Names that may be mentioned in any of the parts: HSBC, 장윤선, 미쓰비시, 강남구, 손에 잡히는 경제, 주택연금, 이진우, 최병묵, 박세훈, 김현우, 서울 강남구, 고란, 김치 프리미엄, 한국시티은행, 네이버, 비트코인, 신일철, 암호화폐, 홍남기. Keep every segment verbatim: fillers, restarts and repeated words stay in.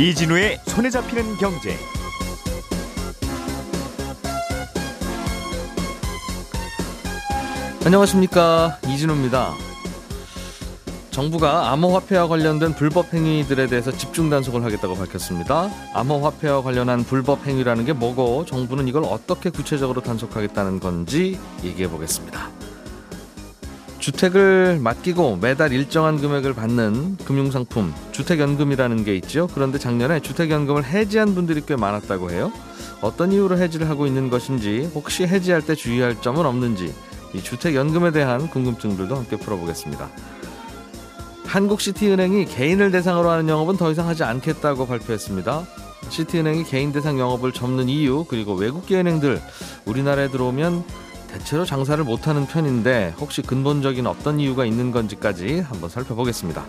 이진우의 손에 잡히는 경제. 안녕하십니까, 이진우입니다. 정부가 암호화폐와 관련된 불법 행위들에 대해서 집중 단속을 하겠다고 밝혔습니다. 암호화폐와 관련한 불법 행위라는 게 뭐고, 정부는 이걸 어떻게 구체적으로 단속하겠다는 건지 얘기해 보겠습니다. 주택을 맡기고 매달 일정한 금액을 받는 금융상품, 주택연금이라는 게 있죠. 그런데 작년에 주택연금을 해지한 분들이 꽤 많았다고 해요. 어떤 이유로 해지를 하고 있는 것인지, 혹시 해지할 때 주의할 점은 없는지, 이 주택연금에 대한 궁금증들도 함께 풀어보겠습니다. 한국시티은행이 개인을 대상으로 하는 영업은 더 이상 하지 않겠다고 발표했습니다. 시티은행이 개인 대상 영업을 접는 이유, 그리고 외국계 은행들 우리나라에 들어오면 대체로 장사를 못하는 편인데 혹시 근본적인 어떤 이유가 있는 건지까지 한번 살펴보겠습니다.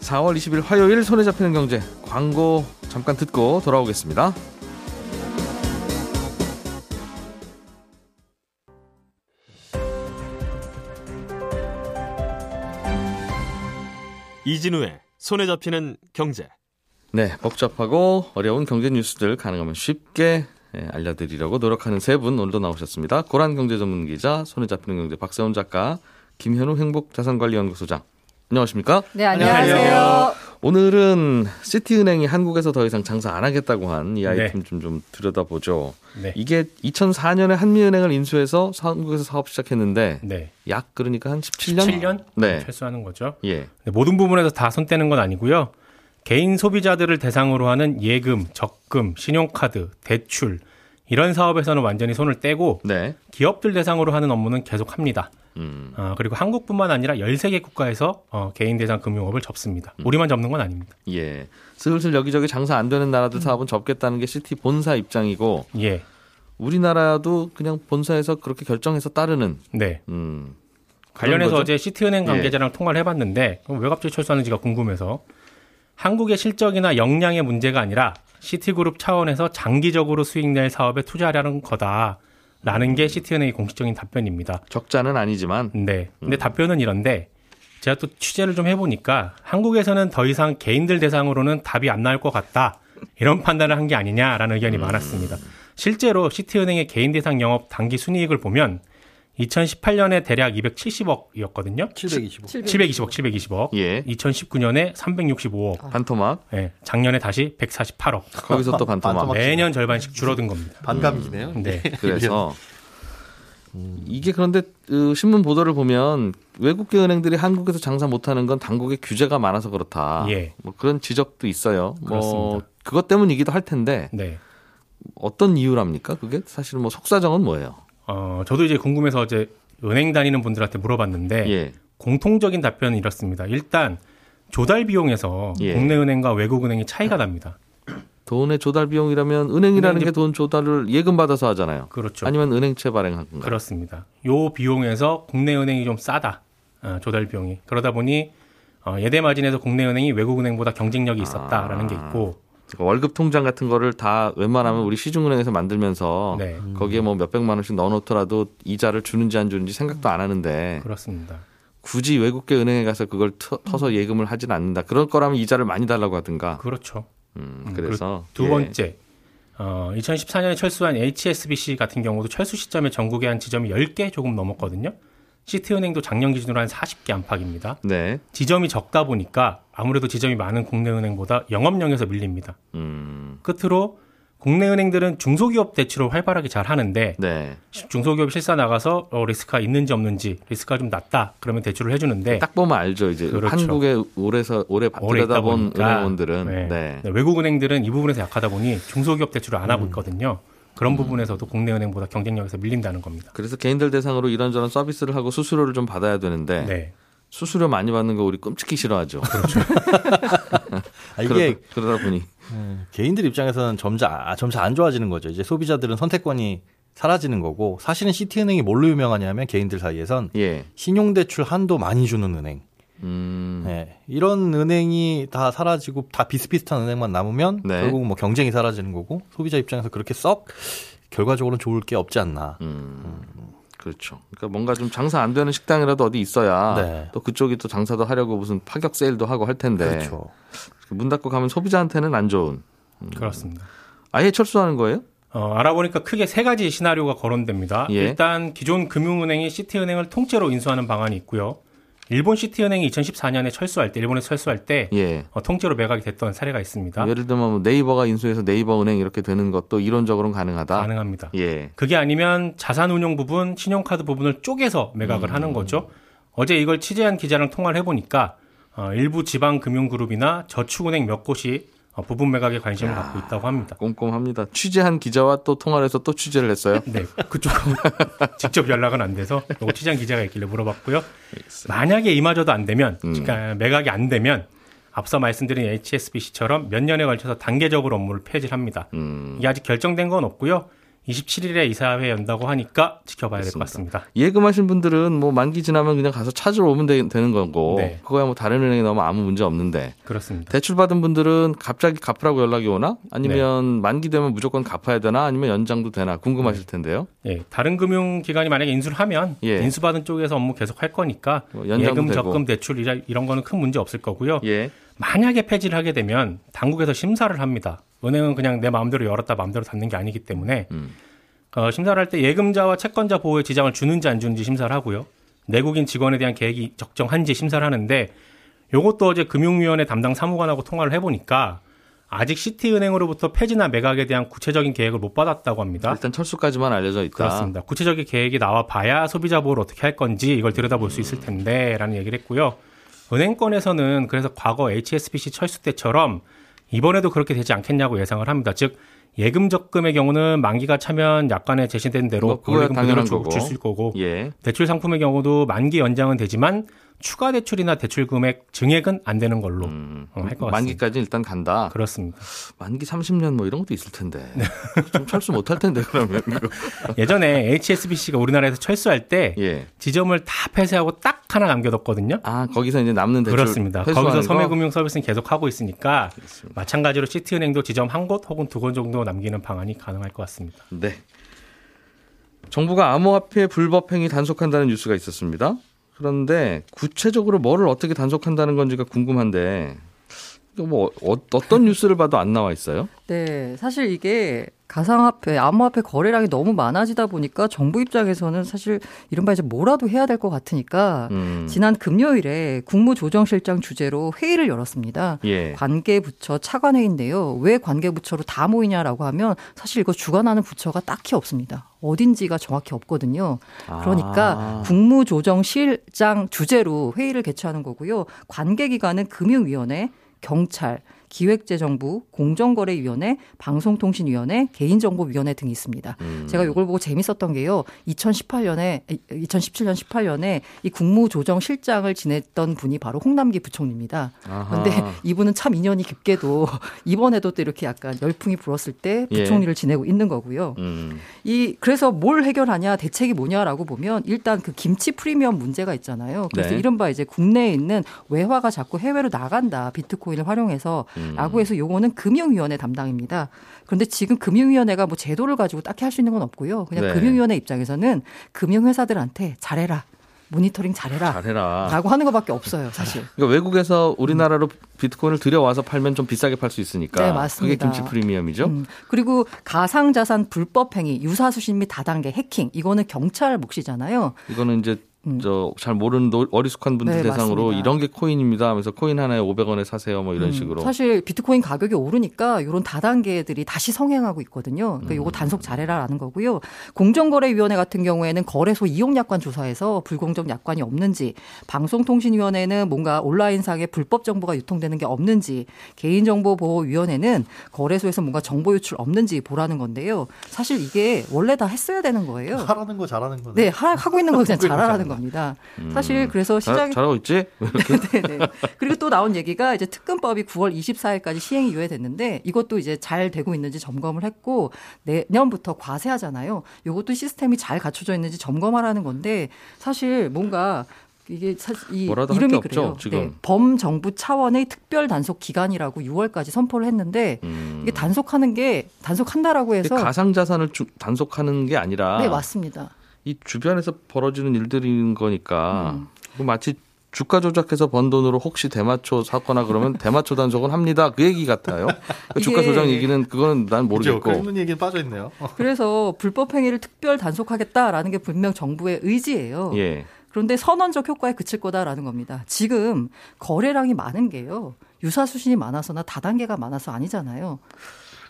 사월 이십일 화요일 손에 잡히는 경제, 광고 잠깐 듣고 돌아오겠습니다. 이진우의 손에 잡히는 경제. 네, 복잡하고 어려운 경제 뉴스들 가능하면 쉽게 알려드리려고 노력하는 세 분 오늘도 나오셨습니다. 고란 경제전문기자, 손에 잡히는 경제 박세훈 작가, 김현우 행복자산관리연구소장. 안녕하십니까? 네, 안녕하세요. 안녕하세요. 오늘은 시티은행이 한국에서 더 이상 장사 안 하겠다고 한 이 아이템 네. 좀, 좀 들여다보죠. 네. 이게 이천사년에 한미은행을 인수해서 한국에서 사업 시작했는데 네. 약 그러니까 한 십칠년? 십칠년? 네. 철수하는 거죠. 예. 모든 부분에서 다 손 떼는 건 아니고요. 개인 소비자들을 대상으로 하는 예금, 적금, 신용카드, 대출 이런 사업에서는 완전히 손을 떼고 네. 기업들 대상으로 하는 업무는 계속합니다. 음. 어, 그리고 한국뿐만 아니라 열세개 국가에서 어, 개인 대상 금융업을 접습니다. 음. 우리만 접는 건 아닙니다. 예, 슬슬 여기저기 장사 안 되는 나라들 음. 사업은 접겠다는 게 시티 본사 입장이고 예. 우리나라도 그냥 본사에서 그렇게 결정해서 따르는 네. 음, 관련해서 거죠? 어제 시티은행 관계자랑 예. 통화를 해봤는데 왜 갑자기 철수하는지가 궁금해서 한국의 실적이나 역량의 문제가 아니라 시티그룹 차원에서 장기적으로 수익 낼 사업에 투자하려는 거다라는 게 시티은행의 공식적인 답변입니다. 적자는 아니지만. 네. 근데 음. 답변은 이런데 제가 또 취재를 좀 해보니까 한국에서는 더 이상 개인들 대상으로는 답이 안 나올 것 같다. 이런 판단을 한 게 아니냐라는 의견이 음. 많았습니다. 실제로 시티은행의 개인 대상 영업 단기 순이익을 보면 이천십팔년에 대략 이백칠십억이었거든요. 칠백이십억. 칠백이십억, 칠백이십억. 예. 이천십구년에 삼백육십오억. 반토막. 예. 작년에 다시 백사십팔억. 거기서 또 반토막. 반토막. 매년 절반씩 줄어든 겁니다. 반감기네요. 음. 네. 그래서 음. 이게 그런데 그 신문 보도를 보면 외국계 은행들이 한국에서 장사 못하는 건 당국의 규제가 많아서 그렇다. 예. 뭐 그런 지적도 있어요. 그렇습니다. 뭐 그것 때문이기도 할 텐데 네. 어떤 이유랍니까? 그게 사실은 뭐 속사정은 뭐예요? 어, 저도 이제 궁금해서 어제 은행 다니는 분들한테 물어봤는데 예. 공통적인 답변은 이렇습니다. 일단 조달 비용에서 예. 국내 은행과 외국 은행이 차이가 납니다. 돈의 조달 비용이라면 은행이라는 게 돈 조달을 예금 받아서 하잖아요. 그렇죠. 아니면 은행채 발행한 건가요? 그렇습니다. 요 비용에서 국내 은행이 좀 싸다. 어, 조달 비용이. 그러다 보니 어, 예대 마진에서 국내 은행이 외국 은행보다 경쟁력이 있었다라는 아. 게 있고. 월급 통장 같은 거를 다 웬만하면 우리 시중은행에서 만들면서 네. 거기에 뭐 몇백만 원씩 넣어놓더라도 이자를 주는지 안 주는지 생각도 안 하는데 그렇습니다. 굳이 외국계 은행에 가서 그걸 터, 터서 예금을 하진 않는다. 그럴 거라면 이자를 많이 달라고 하든가. 그렇죠. 음, 그래서 두 번째 예. 어, 이천십사년에 철수한 에이치에스비씨 같은 경우도 철수 시점에 전국에 한 지점이 열 개 조금 넘었거든요. 시티은행도 작년 기준으로 한 사십 개 안팎입니다. 네. 지점이 적다 보니까 아무래도 지점이 많은 국내 은행보다 영업력에서 밀립니다. 음. 끝으로 국내 은행들은 중소기업 대출을 활발하게 잘 하는데 네. 중소기업이 실사 나가서 어, 리스크가 있는지 없는지 리스크가 좀 낮다 그러면 대출을 해주는데 딱 보면 알죠. 이제 그렇죠. 한국에 오래서 오래 받들다 본 은행원들은 네. 네. 네. 외국 은행들은 이 부분에서 약하다 보니 중소기업 대출을 안 하고 있거든요. 음. 그런 부분에서도 국내 은행보다 경쟁력에서 밀린다는 겁니다. 그래서 개인들 대상으로 이런저런 서비스를 하고 수수료를 좀 받아야 되는데 네. 수수료 많이 받는 거 우리 끔찍히 싫어하죠. 그렇죠. 아, 이게 그러다, 그러다 보니 음, 개인들 입장에서는 점차 점차 안 좋아지는 거죠. 이제 소비자들은 선택권이 사라지는 거고 사실은 시티은행이 뭘로 유명하냐면 개인들 사이에선 예. 신용대출 한도 많이 주는 은행. 음. 네, 이런 은행이 다 사라지고 다 비슷비슷한 은행만 남으면 네. 결국 뭐 경쟁이 사라지는 거고 소비자 입장에서 그렇게 썩 결과적으로는 좋을 게 없지 않나. 음. 음. 그렇죠. 그러니까 뭔가 좀 장사 안 되는 식당이라도 어디 있어야 네. 또 그쪽이 또 장사도 하려고 무슨 파격 세일도 하고 할 텐데. 그렇죠. 문 닫고 가면 소비자한테는 안 좋은. 음. 그렇습니다. 아예 철수하는 거예요? 어, 알아보니까 크게 세 가지 시나리오가 거론됩니다. 예. 일단 기존 금융은행이 시티은행을 통째로 인수하는 방안이 있고요. 일본 시티은행이 이천십사 년에 철수할 때, 일본에서 철수할 때 예. 어, 통째로 매각이 됐던 사례가 있습니다. 예를 들면 네이버가 인수해서 네이버 은행 이렇게 되는 것도 이론적으로는 가능하다? 가능합니다. 예. 그게 아니면 자산운용 부분, 신용카드 부분을 쪼개서 매각을 음. 하는 거죠. 어제 이걸 취재한 기자랑 통화를 해보니까 어, 일부 지방금융그룹이나 저축은행 몇 곳이 어, 부분 매각에 관심을 야, 갖고 있다고 합니다. 꼼꼼합니다. 취재한 기자와 또 통화를 해서 또 취재를 했어요? 네. 그쪽하고 직접 연락은 안 돼서 요거 취재한 기자가 있길래 물어봤고요. 알겠습니다. 만약에 이마저도 안 되면, 음. 그러니까 매각이 안 되면 앞서 말씀드린 에이치에스비씨처럼 몇 년에 걸쳐서 단계적으로 업무를 폐지를 합니다. 음. 이게 아직 결정된 건 없고요. 이십칠 일에 이사회 연다고 하니까 지켜봐야 될 것 같습니다. 예금하신 분들은 뭐 만기 지나면 그냥 가서 찾으러 오면 되, 되는 거고 네. 그거야 뭐 다른 은행에 넣으면 아무 문제 없는데 그렇습니다. 대출 받은 분들은 갑자기 갚으라고 연락이 오나 아니면 네. 만기 되면 무조건 갚아야 되나 아니면 연장도 되나 궁금하실 네. 텐데요. 예, 다른 금융기관이 만약에 인수를 하면 예. 인수받은 쪽에서 업무 계속 할 거니까 뭐 예금, 되고. 적금, 대출 이런 거는 큰 문제 없을 거고요. 예. 만약에 폐지를 하게 되면 당국에서 심사를 합니다. 은행은 그냥 내 마음대로 열었다 마음대로 닫는 게 아니기 때문에 음. 어, 심사를 할 때 예금자와 채권자 보호에 지장을 주는지 안 주는지 심사를 하고요. 내국인 직원에 대한 계획이 적정한지 심사를 하는데 이것도 어제 금융위원회 담당 사무관하고 통화를 해보니까 아직 시티은행으로부터 폐지나 매각에 대한 구체적인 계획을 못 받았다고 합니다. 일단 철수까지만 알려져 있다. 그렇습니다. 구체적인 계획이 나와 봐야 소비자 보호를 어떻게 할 건지 이걸 들여다볼 수 있을 텐데 라는 얘기를 했고요. 은행권에서는 그래서 과거 에이치에스비씨 철수 때처럼 이번에도 그렇게 되지 않겠냐고 예상을 합니다. 즉 예금 적금의 경우는 만기가 차면 약관에 제시된 대로 보유금 그대로 줄 수 있을 거고 예. 대출 상품의 경우도 만기 연장은 되지만 추가 대출이나 대출 금액 증액은 안 되는 걸로 음, 할 것 같습니다. 만기까지 일단 간다. 그렇습니다. 만기 삼십 년 뭐 이런 것도 있을 텐데 좀 철수 못할 텐데 그러면 예전에 에이치에스비씨가 우리나라에서 철수할 때 예. 지점을 다 폐쇄하고 딱 하나 남겨뒀거든요. 아 거기서 이제 남는 대출 그렇습니다. 거기서 섬유금융 서비스는 계속 하고 있으니까 그렇습니다. 마찬가지로 시티은행도 지점 한 곳 혹은 두 곳 정도 남기는 방안이 가능할 것 같습니다. 네. 정부가 암호화폐 불법 행위 단속한다는 뉴스가 있었습니다. 그런데 구체적으로 뭐를 어떻게 단속한다는 건지가 궁금한데 뭐 어떤 뉴스를 봐도 안 나와 있어요? 네, 사실 이게 가상화폐, 암호화폐 거래량이 너무 많아지다 보니까 정부 입장에서는 사실 이른바 이제 뭐라도 해야 될 것 같으니까 음. 지난 금요일에 국무조정실장 주재로 회의를 열었습니다. 예. 관계부처 차관회의인데요. 왜 관계부처로 다 모이냐라고 하면 사실 이거 주관하는 부처가 딱히 없습니다. 어딘지가 정확히 없거든요. 그러니까 아. 국무조정실장 주재로 회의를 개최하는 거고요. 관계기관은 금융위원회, 경찰, 기획재정부, 공정거래위원회, 방송통신위원회, 개인정보위원회 등이 있습니다. 음. 제가 이걸 보고 재밌었던 게요. 이천십팔 년에 이천십칠 년 십팔 년에 이 국무조정실장을 지냈던 분이 바로 홍남기 부총리입니다. 그런데 이분은 참 인연이 깊게도 이번에도 또 이렇게 약간 열풍이 불었을 때 부총리를 예. 지내고 있는 거고요. 음. 이 그래서 뭘 해결하냐, 대책이 뭐냐라고 보면 일단 그 김치 프리미엄 문제가 있잖아요. 그래서 네. 이른바 이제 국내에 있는 외화가 자꾸 해외로 나간다. 비트코인을 활용해서 라고 해서 요거는 금융위원회 담당입니다. 그런데 지금 금융위원회가 뭐 제도를 가지고 딱히 할 수 있는 건 없고요. 그냥 네. 금융위원회 입장에서는 금융회사들한테 잘해라. 모니터링 잘해라, 잘해라 라고 하는 것밖에 없어요. 사실. 그러니까 외국에서 우리나라로 비트코인을 들여와서 팔면 좀 비싸게 팔 수 있으니까. 네, 맞습니다. 그게 김치 프리미엄이죠. 음. 그리고 가상자산 불법행위, 유사수신 및 다단계 해킹. 이거는 경찰 몫이잖아요. 이거는 이제. 음. 저 잘 모르는 어리숙한 분들 네, 대상으로 맞습니다. 이런 게 코인입니다 하면서 코인 하나에 오백 원에 사세요 뭐 이런 음. 식으로 사실 비트코인 가격이 오르니까 이런 다단계들이 다시 성행하고 있거든요. 그러니까 이거 음. 단속 잘해라라는 거고요. 공정거래위원회 같은 경우에는 거래소 이용약관 조사에서 불공정 약관이 없는지, 방송통신위원회는 뭔가 온라인상에 불법 정보가 유통되는 게 없는지, 개인정보보호위원회는 거래소에서 뭔가 정보 유출 없는지 보라는 건데요. 사실 이게 원래 다 했어야 되는 거예요. 하라는 거 잘하는 거네. 네, 하고 있는 거 그냥 잘하라는 거. 겁니다. 사실 그래서 시장이 잘하고 있지? 네네. 그리고 또 나온 얘기가 이제 특근법이 구월 이십사일까지 시행이 유예됐는데 이것도 이제 잘 되고 있는지 점검을 했고 내년부터 과세하잖아요. 이것도 시스템이 잘 갖춰져 있는지 점검하라는 건데 사실 뭔가 이게 사실 이 이름이 그래요. 네, 범정부 차원의 특별 단속 기간이라고 유월까지 선포를 했는데 음. 이게 단속하는 게 단속한다라고 해서 가상 자산을 단속하는 게 아니라 네 맞습니다. 이 주변에서 벌어지는 일들인 거니까 음. 마치 주가 조작해서 번 돈으로 혹시 대마초 사거나 그러면 대마초 단속은 합니다. 그 얘기 같아요. 그러니까 주가 조작 얘기는 그건 난 모르겠고. 그렇죠. 그런 얘기는 빠져있네요. 어. 그래서 불법 행위를 특별 단속하겠다라는 게 분명 정부의 의지예요. 예. 그런데 선언적 효과에 그칠 거다라는 겁니다. 지금 거래량이 많은 게요. 유사수신이 많아서나 다단계가 많아서 아니잖아요.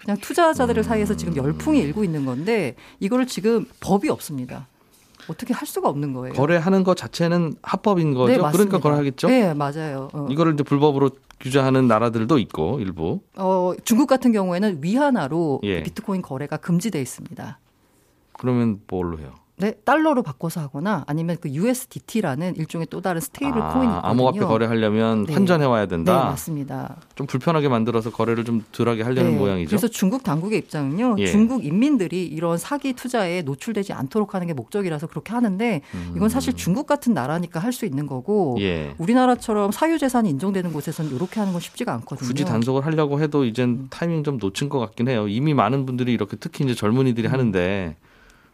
그냥 투자자들 사이에서 지금 열풍이 일고 있는 건데 이거를 지금 법이 없습니다. 어떻게 할 수가 없는 거예요. 거래하는 것 자체는 합법인 거죠. 네, 그러니까 거래하겠죠. 네, 맞아요. 어. 이거를 이제 불법으로 규제하는 나라들도 있고 일부. 어, 중국 같은 경우에는 위안화로 예. 비트코인 거래가 금지돼 있습니다. 그러면 뭘로 해요? 네, 달러로 바꿔서 하거나 아니면 그 유에스디티라는 일종의 또 다른 스테이블 아, 코인이거든요. 암호화폐 거래하려면 네. 환전해 와야 된다. 네, 맞습니다. 좀 불편하게 만들어서 거래를 좀 덜하게 하려는 네. 모양이죠. 그래서 중국 당국의 입장은요. 예. 중국 인민들이 이런 사기 투자에 노출되지 않도록 하는 게 목적이라서 그렇게 하는데 이건 사실 중국 같은 나라니까 할 수 있는 거고 예. 우리나라처럼 사유재산이 인정되는 곳에서는 이렇게 하는 건 쉽지가 않거든요. 굳이 단속을 하려고 해도 이젠 음. 타이밍 좀 놓친 것 같긴 해요. 이미 많은 분들이 이렇게 특히 이제 젊은이들이 음. 하는데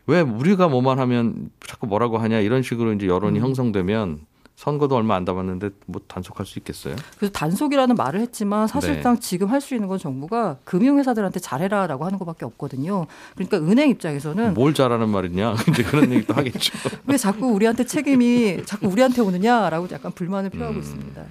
왜 우리가 뭐만 하면 자꾸 뭐라고 하냐 이런 식으로 이제 여론이 음. 형성되면 선거도 얼마 안 남았는데 뭐 단속할 수 있겠어요? 그래서 단속이라는 말을 했지만 사실상 네. 지금 할 수 있는 건 정부가 금융회사들한테 잘해라라고 하는 것밖에 없거든요. 그러니까 은행 입장에서는 뭘 잘하는 말이냐 이제 그런 얘기도 하겠죠. 왜 자꾸 우리한테 책임이 자꾸 우리한테 오느냐라고 약간 불만을 표하고 음. 있습니다.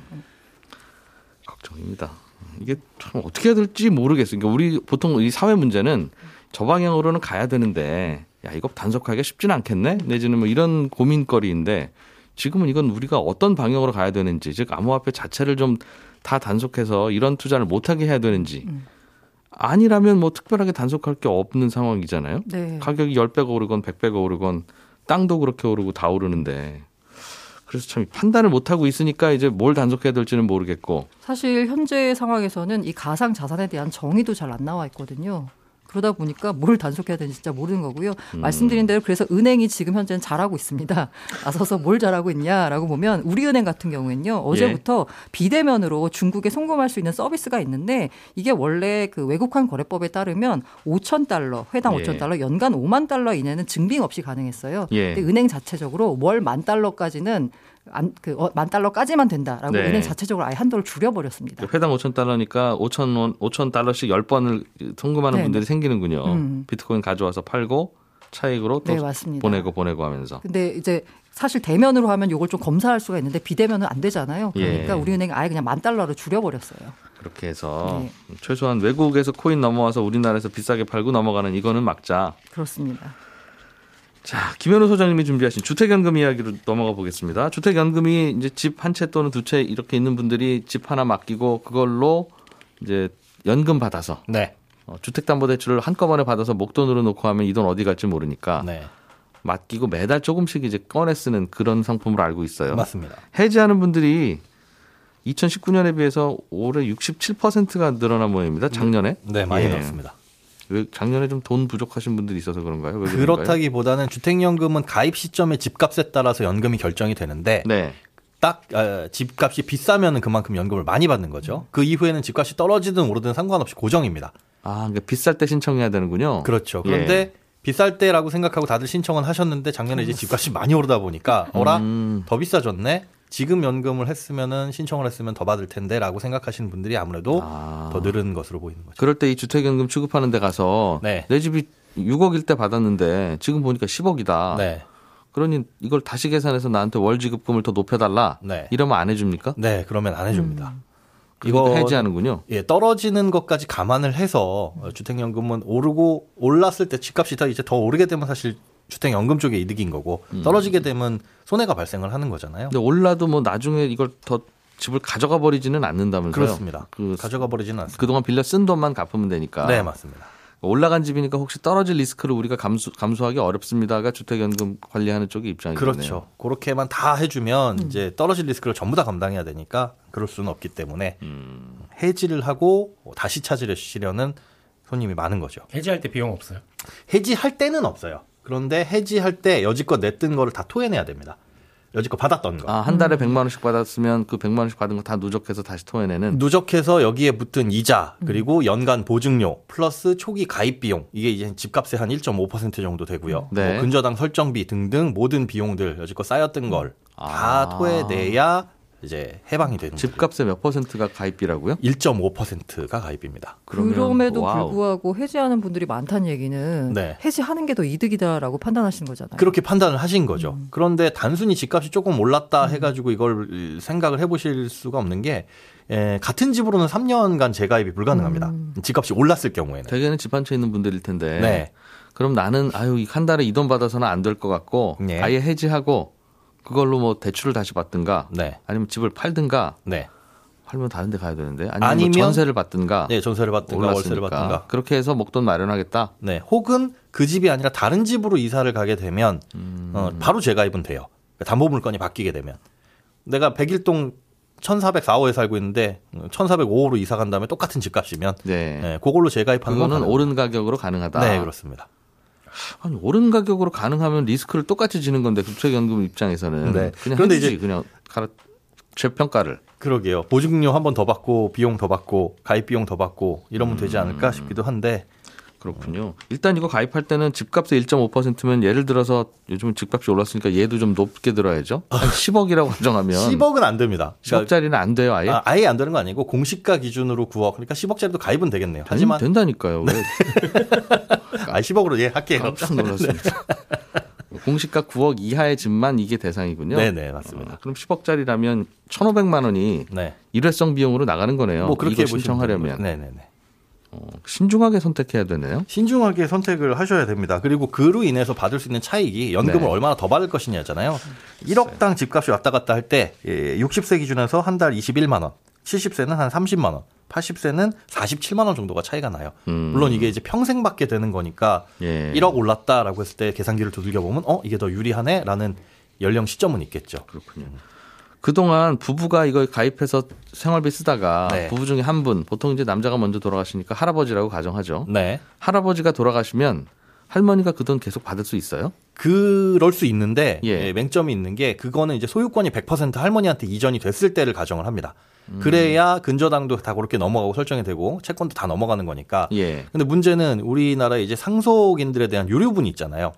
걱정입니다. 이게 참 어떻게 해야 될지 모르겠어요. 그러니까 우리 보통 이 사회 문제는 저 방향으로는 가야 되는데. 야, 이거 단속하기가 쉽진 않겠네? 내지는 뭐 이런 고민거리인데 지금은 이건 우리가 어떤 방향으로 가야 되는지 즉 암호화폐 자체를 좀 다 단속해서 이런 투자를 못하게 해야 되는지 아니라면 뭐 특별하게 단속할 게 없는 상황이잖아요. 네. 가격이 십 배가 오르건 백 배가 오르건 땅도 그렇게 오르고 다 오르는데 그래서 참 판단을 못하고 있으니까 이제 뭘 단속해야 될지는 모르겠고 사실 현재 상황에서는 이 가상자산에 대한 정의도 잘 안 나와 있거든요. 그러다 보니까 뭘 단속해야 되는지 진짜 모르는 거고요. 음. 말씀드린 대로 그래서 은행이 지금 현재는 잘하고 있습니다. 나서서 뭘 잘하고 있냐라고 보면 우리은행 같은 경우에는요. 어제부터 예. 비대면으로 중국에 송금할 수 있는 서비스가 있는데 이게 원래 그 외국환 거래법에 따르면 오천 달러, 회당 예. 오천 달러, 연간 오만 달러 이내는 증빙 없이 가능했어요. 예. 근데 은행 자체적으로 월 만 달러까지는 안, 그, 어, 만 달러까지만 된다라고 네. 은행 자체적으로 아예 한도를 줄여버렸습니다. 회당 오천 달러니까 오천 원, 오천 달러씩 열 번을 송금하는 네. 분들이 생기는군요. 음. 비트코인 가져와서 팔고 차익으로 또 네, 보내고 보내고 하면서. 근데 이제 사실 대면으로 하면 이걸 좀 검사할 수가 있는데 비대면은 안 되잖아요. 그러니까 예. 우리 은행 아예 그냥 만 달러로 줄여버렸어요. 그렇게 해서 네. 최소한 외국에서 코인 넘어와서 우리나라에서 비싸게 팔고 넘어가는 이거는 막자. 그렇습니다. 자, 김현우 소장님이 준비하신 주택연금 이야기로 넘어가 보겠습니다. 주택연금이 이제 집 한 채 또는 두 채 이렇게 있는 분들이 집 하나 맡기고 그걸로 이제 연금 받아서 네. 어, 주택담보대출을 한꺼번에 받아서 목돈으로 놓고 하면 이 돈 어디 갈지 모르니까 네. 맡기고 매달 조금씩 이제 꺼내 쓰는 그런 상품으로 알고 있어요. 맞습니다. 해지하는 분들이 이천십구 년에 비해서 올해 육십칠 퍼센트가 늘어난 모양입니다. 작년에. 음, 네, 많이 예. 늘었습니다. 왜 작년에 좀 돈 부족하신 분들이 있어서 그런가요? 왜 그렇다기보다는 주택연금은 가입 시점의 집값에 따라서 연금이 결정이 되는데 네. 딱 어, 집값이 비싸면 그만큼 연금을 많이 받는 거죠. 그 이후에는 집값이 떨어지든 오르든 상관없이 고정입니다. 아, 그러니까 비쌀 때 신청해야 되는군요. 그렇죠. 그런데 예. 비쌀 때라고 생각하고 다들 신청은 하셨는데 작년에 이제 집값이 많이 오르다 보니까 어라 음. 더 비싸졌네. 지금 연금을 했으면은 신청을 했으면 더 받을 텐데라고 생각하시는 분들이 아무래도 아. 더 늘은 것으로 보이는 거죠. 그럴 때 이 주택연금 취급하는 데 가서 네. 내 집이 육억일 때 받았는데 지금 보니까 십억이다. 네. 그러니 이걸 다시 계산해서 나한테 월 지급금을 더 높여달라. 네. 이러면 안 해줍니까? 네, 그러면 안 해줍니다. 음. 이거 해지하는군요. 예, 떨어지는 것까지 감안을 해서 주택연금은 오르고 올랐을 때 집값이 다 이제 더 오르게 되면 사실. 주택연금 쪽에 이득인 거고 떨어지게 되면 손해가 발생을 하는 거잖아요. 근데 올라도 뭐 나중에 이걸 더 집을 가져가 버리지는 않는다면서요? 그렇습니다. 그 가져가 버리지는 않습니다. 그동안 빌려 쓴 돈만 갚으면 되니까. 네, 맞습니다. 올라간 집이니까 혹시 떨어질 리스크를 우리가 감수, 감수하기 어렵습니다가 주택연금 관리하는 쪽의 입장이네요. 그렇죠. 그렇게만 다 해주면 음. 이제 떨어질 리스크를 전부 다 감당해야 되니까 그럴 수는 없기 때문에 음. 해지를 하고 다시 찾으시려는 손님이 많은 거죠. 해지할 때 비용 없어요? 해지할 때는 없어요. 그런데 해지할 때 여지껏 냈던 거를 다 토해내야 됩니다. 여지껏 받았던 거. 아, 한 달에 백만 원씩 받았으면 그 백만 원씩 받은 거 다 누적해서 다시 토해내는. 누적해서 여기에 붙은 이자 그리고 연간 보증료 플러스 초기 가입 비용. 이게 이제 집값의 한 일 점 오 퍼센트 정도 되고요. 네. 뭐 근저당 설정비 등등 모든 비용들 여지껏 쌓였던 걸 다 아. 토해내야 이제 해방이 되는. 집값의 몇 퍼센트가 가입비라고요? 일 점 오 퍼센트가 가입비입니다. 그럼에도 와우. 불구하고 해지하는 분들이 많다는 얘기는 네. 해지하는 게 더 이득이다라고 판단하시는 거잖아요. 그렇게 판단을 하신 거죠. 음. 그런데 단순히 집값이 조금 올랐다 음. 해가지고 이걸 생각을 해보실 수가 없는 게 예, 같은 집으로는 삼 년간 재가입이 불가능합니다. 음. 집값이 올랐을 경우에는. 대개는 집 한 채 있는 분들일 텐데 네. 그럼 나는 아유 한 달에 이 돈 받아서는 안 될 것 같고 예. 아예 해지하고 그걸로 뭐 대출을 다시 받든가 네. 아니면 집을 팔든가 네. 팔면 다른 데 가야 되는데 아니면, 아니면 뭐 전세를 받든가 네, 전세를 받든가 월세를 받든가 그렇게 해서 목돈 마련하겠다. 네. 혹은 그 집이 아니라 다른 집으로 이사를 가게 되면 음. 어, 바로 재가입은 돼요. 그러니까 담보 물건이 바뀌게 되면. 내가 백일동 천사백사 호에 살고 있는데 천사백오 호로 이사 간 다음에 똑같은 집값이면 네. 네, 그걸로 재가입하는 건 그거는 오른 가격으로 가능하다. 네, 그렇습니다. 아니, 오른 가격으로 가능하면 리스크를 똑같이 지는 건데 주택연금 입장에서는 네. 그냥 그런데 이제 그냥 갈아, 재평가를 그러게요. 보증료 한 번 더 받고 비용 더 받고 가입 비용 더 받고 이러면 음. 되지 않을까 싶기도 한데 그렇군요. 일단 이거 가입할 때는 집값의 일 점 오 퍼센트면 예를 들어서 요즘 집값이 올랐으니까 얘도 좀 높게 들어야죠. 한 십억이라고 한정하면 십억은 안 됩니다. 그러니까 십억짜리는 안 돼요 아예? 아, 아예 안 되는 건 아니고 공시가 기준으로 구억 그러니까 십억짜리도 가입은 되겠네요. 된, 하지만 된다니까요. 왜? 아, 십억으로 예 할게요. 깜짝 놀랐습니다. 네. 공시가 구억 이하의 집만 이게 대상이군요. 네네 맞습니다. 어, 그럼 십억짜리라면 천오백만 원이 네. 일회성 비용으로 나가는 거네요. 뭐 그렇게 신청하려면. 네네네. 신중하게 선택해야 되네요. 신중하게 선택을 하셔야 됩니다. 그리고 그로 인해서 받을 수 있는 차익이 연금을 네. 얼마나 더 받을 것이냐잖아요. 일억당 집값이 왔다 갔다 할 때 육십 세 기준에서 한 달 이십일만 원, 칠십 세는 한 삼십만 원, 팔십 세는 사십칠만 원 정도가 차이가 나요. 음. 물론 이게 이제 평생 받게 되는 거니까 예. 일억 올랐다라고 했을 때 계산기를 두들겨 보면 어 이게 더 유리하네라는 연령 시점은 있겠죠. 그렇군요. 그동안 부부가 이걸 가입해서 생활비 쓰다가 네. 부부 중에 한 분, 보통 이제 남자가 먼저 돌아가시니까 할아버지라고 가정하죠. 네. 할아버지가 돌아가시면 할머니가 그 돈 계속 받을 수 있어요? 그럴 수 있는데 예. 예, 맹점이 있는 게 그거는 이제 소유권이 백 퍼센트 할머니한테 이전이 됐을 때를 가정을 합니다. 음. 그래야 근저당도 다 그렇게 넘어가고 설정이 되고 채권도 다 넘어가는 거니까. 예. 근데 문제는 우리나라에 이제 상속인들에 대한 유류분이 있잖아요.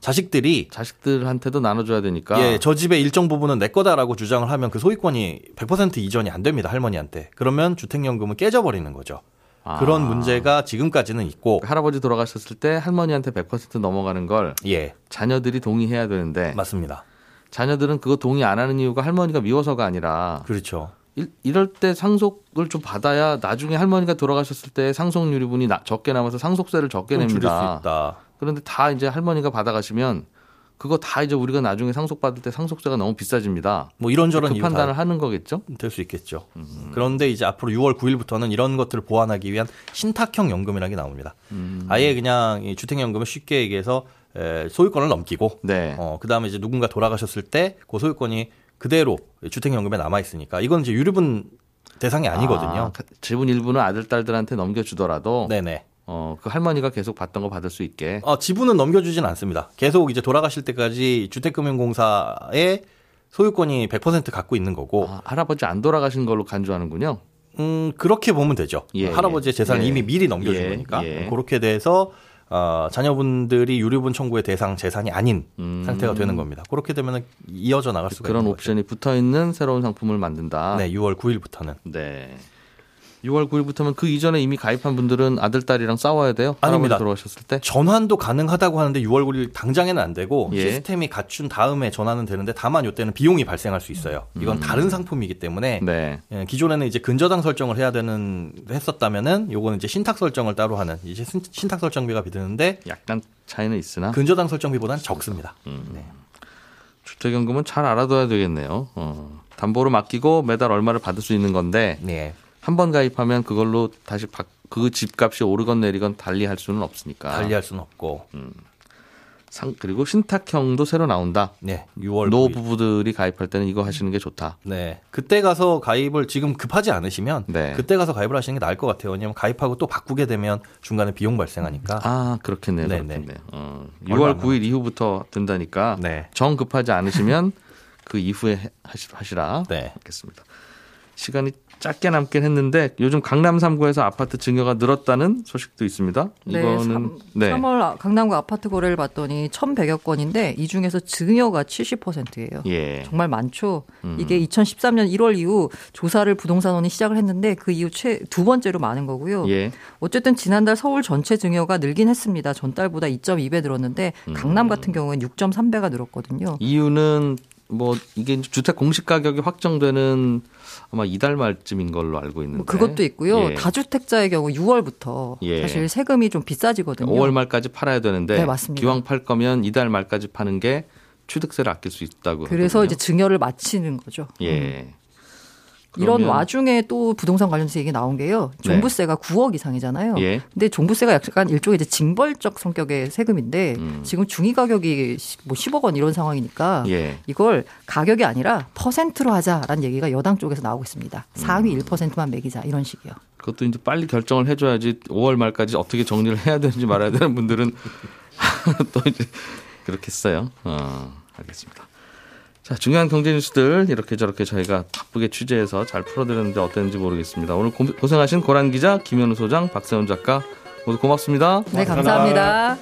자식들이 자식들한테도 나눠줘야 되니까 예, 저 집의 일정 부분은 내 거다라고 주장을 하면 그 소유권이 백 퍼센트 이전이 안 됩니다. 할머니한테. 그러면 주택연금은 깨져버리는 거죠. 아. 그런 문제가 지금까지는 있고 할아버지 돌아가셨을 때 할머니한테 백 퍼센트 넘어가는 걸 예. 자녀들이 동의해야 되는데 맞습니다. 자녀들은 그거 동의 안 하는 이유가 할머니가 미워서가 아니라 그렇죠. 일, 이럴 때 상속을 좀 받아야 나중에 할머니가 돌아가셨을 때 상속유리분이 나, 적게 남아서 상속세를 적게 냅니다. 줄일 수 있다. 그런데 다 이제 할머니가 받아가시면 그거 다 이제 우리가 나중에 상속받을 때 상속세가 너무 비싸집니다. 뭐 이런저런 그 판단을 하는 거겠죠? 될 수 있겠죠. 음. 그런데 이제 앞으로 유월 구일부터는 이런 것들을 보완하기 위한 신탁형 연금이라는 게 나옵니다. 음. 아예 그냥 이 주택연금을 쉽게 얘기해서 소유권을 넘기고 네. 어, 그다음에 이제 누군가 돌아가셨을 때 그 소유권이 그대로 주택연금에 남아있으니까 이건 이제 유류분 대상이 아니거든요. 아, 지분 일부는 아들, 딸들한테 넘겨주더라도 네네. 어, 그 할머니가 계속 받던 거 받을 수 있게. 어, 지분은 넘겨주진 않습니다. 계속 이제 돌아가실 때까지 주택금융공사의 소유권이 백 퍼센트 갖고 있는 거고. 아, 할아버지 안 돌아가신 걸로 간주하는군요. 음, 그렇게 보면 되죠. 예. 할아버지의 재산을 예. 이미 미리 넘겨준 예. 거니까. 예. 그렇게 돼서 어, 자녀분들이 유류분 청구의 대상 재산이 아닌 음. 상태가 되는 겁니다. 그렇게 되면 이어져 나갈 수가 그런 있는 거죠. 그런 옵션이 붙어있는 새로운 상품을 만든다. 네, 유월 구일부터는. 네. 유월 구일부터면 그 이전에 이미 가입한 분들은 아들, 딸이랑 싸워야 돼요? 아닙니다. 들어오셨을 때? 전환도 가능하다고 하는데 유월 구일 당장에는 안 되고 예. 시스템이 갖춘 다음에 전환은 되는데 다만 이때는 비용이 발생할 수 있어요. 이건 음. 다른 상품이기 때문에 네. 예, 기존에는 이제 근저당 설정을 해야 되는 했었다면은 요거는 이제 신탁 설정을 따로 하는 이제 신탁 설정비가 비드는데 약간 차이는 있으나 근저당 설정비보다는 적습니다. 음. 네. 주택연금은 잘 알아둬야 되겠네요. 어. 담보로 맡기고 매달 얼마를 받을 수 있는 건데. 네. 한 번 가입하면 그걸로 다시 그 집값이 오르건 내리건 달리할 수는 없으니까. 달리할 수는 없고. 음. 상, 그리고 신탁형도 새로 나온다. 네. 유월 노 부부들이 가입할 때는 이거 하시는 게 좋다. 네. 그때 가서 가입을 지금 급하지 않으시면 네. 그때 가서 가입을 하시는 게 나을 것 같아요. 왜냐하면 가입하고 또 바꾸게 되면 중간에 비용 발생하니까. 아 그렇겠네요. 네네. 그렇겠네요. 어, 유월 구 일 이후부터 든다니까. 네. 정 급하지 않으시면 그 이후에 하시라 네. 하겠습니다. 시간이 짧게 남긴 했는데 요즘 강남 삼 구에서 아파트 증여가 늘었다는 소식도 있습니다. 네, 이거는 네. 삼월 강남구 아파트 거래를 봤더니 천백여 건인데 이 중에서 증여가 칠십 퍼센트예요. 예. 정말 많죠. 음. 이게 이천십삼 년 일월 이후 조사를 부동산원이 시작을 했는데 그 이후 최, 두 번째로 많은 거고요. 예. 어쨌든 지난달 서울 전체 증여가 늘긴 했습니다. 전달보다 이점이 배 늘었는데 강남 음. 같은 경우에는 육점삼 배가 늘었거든요. 이유는 뭐 이게 주택 공시 가격이 확정되는 아마 이달 말쯤인 걸로 알고 있는데 그것도 있고요. 예. 다주택자의 경우 유월부터 예. 사실 세금이 좀 비싸지거든요. 오월 말까지 팔아야 되는데 네, 맞습니다. 기왕 팔 거면 이달 말까지 파는 게 취득세를 아낄 수 있다고. 그래서 하거든요. 이제 증여를 마치는 거죠. 예. 음. 이런 와중에 또 부동산 관련해서 얘기 나온 게요. 종부세가 네. 구억 이상이잖아요. 예. 근데 종부세가 약간 일종의 이제 징벌적 성격의 세금인데 음. 지금 중위 가격이 뭐 십억 원 이런 상황이니까 예. 이걸 가격이 아니라 퍼센트로 하자라는 얘기가 여당 쪽에서 나오고 있습니다. 상위 일 퍼센트만 매기자 이런 식이요. 그것도 이제 빨리 결정을 해줘야지 오월 말까지 어떻게 정리를 해야 되는지 말아야 되는 분들은 또 이제 그렇겠어요. 어, 알겠습니다. 자, 중요한 경제 뉴스들 이렇게 저렇게 저희가 바쁘게 취재해서 잘 풀어드렸는데 어땠는지 모르겠습니다. 오늘 고생하신 고란 기자, 김현우 소장, 박세훈 작가 모두 고맙습니다. 네, 감사합니다.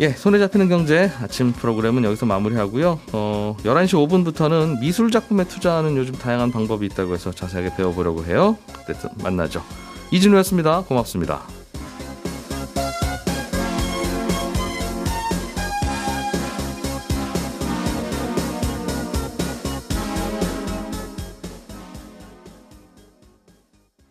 예, 손에 잡히는 경제 아침 프로그램은 여기서 마무리하고요. 어, 열한 시 오 분부터는 미술 작품에 투자하는 요즘 다양한 방법이 있다고 해서 자세하게 배워보려고 해요. 그때 만나죠. 이진우였습니다. 고맙습니다.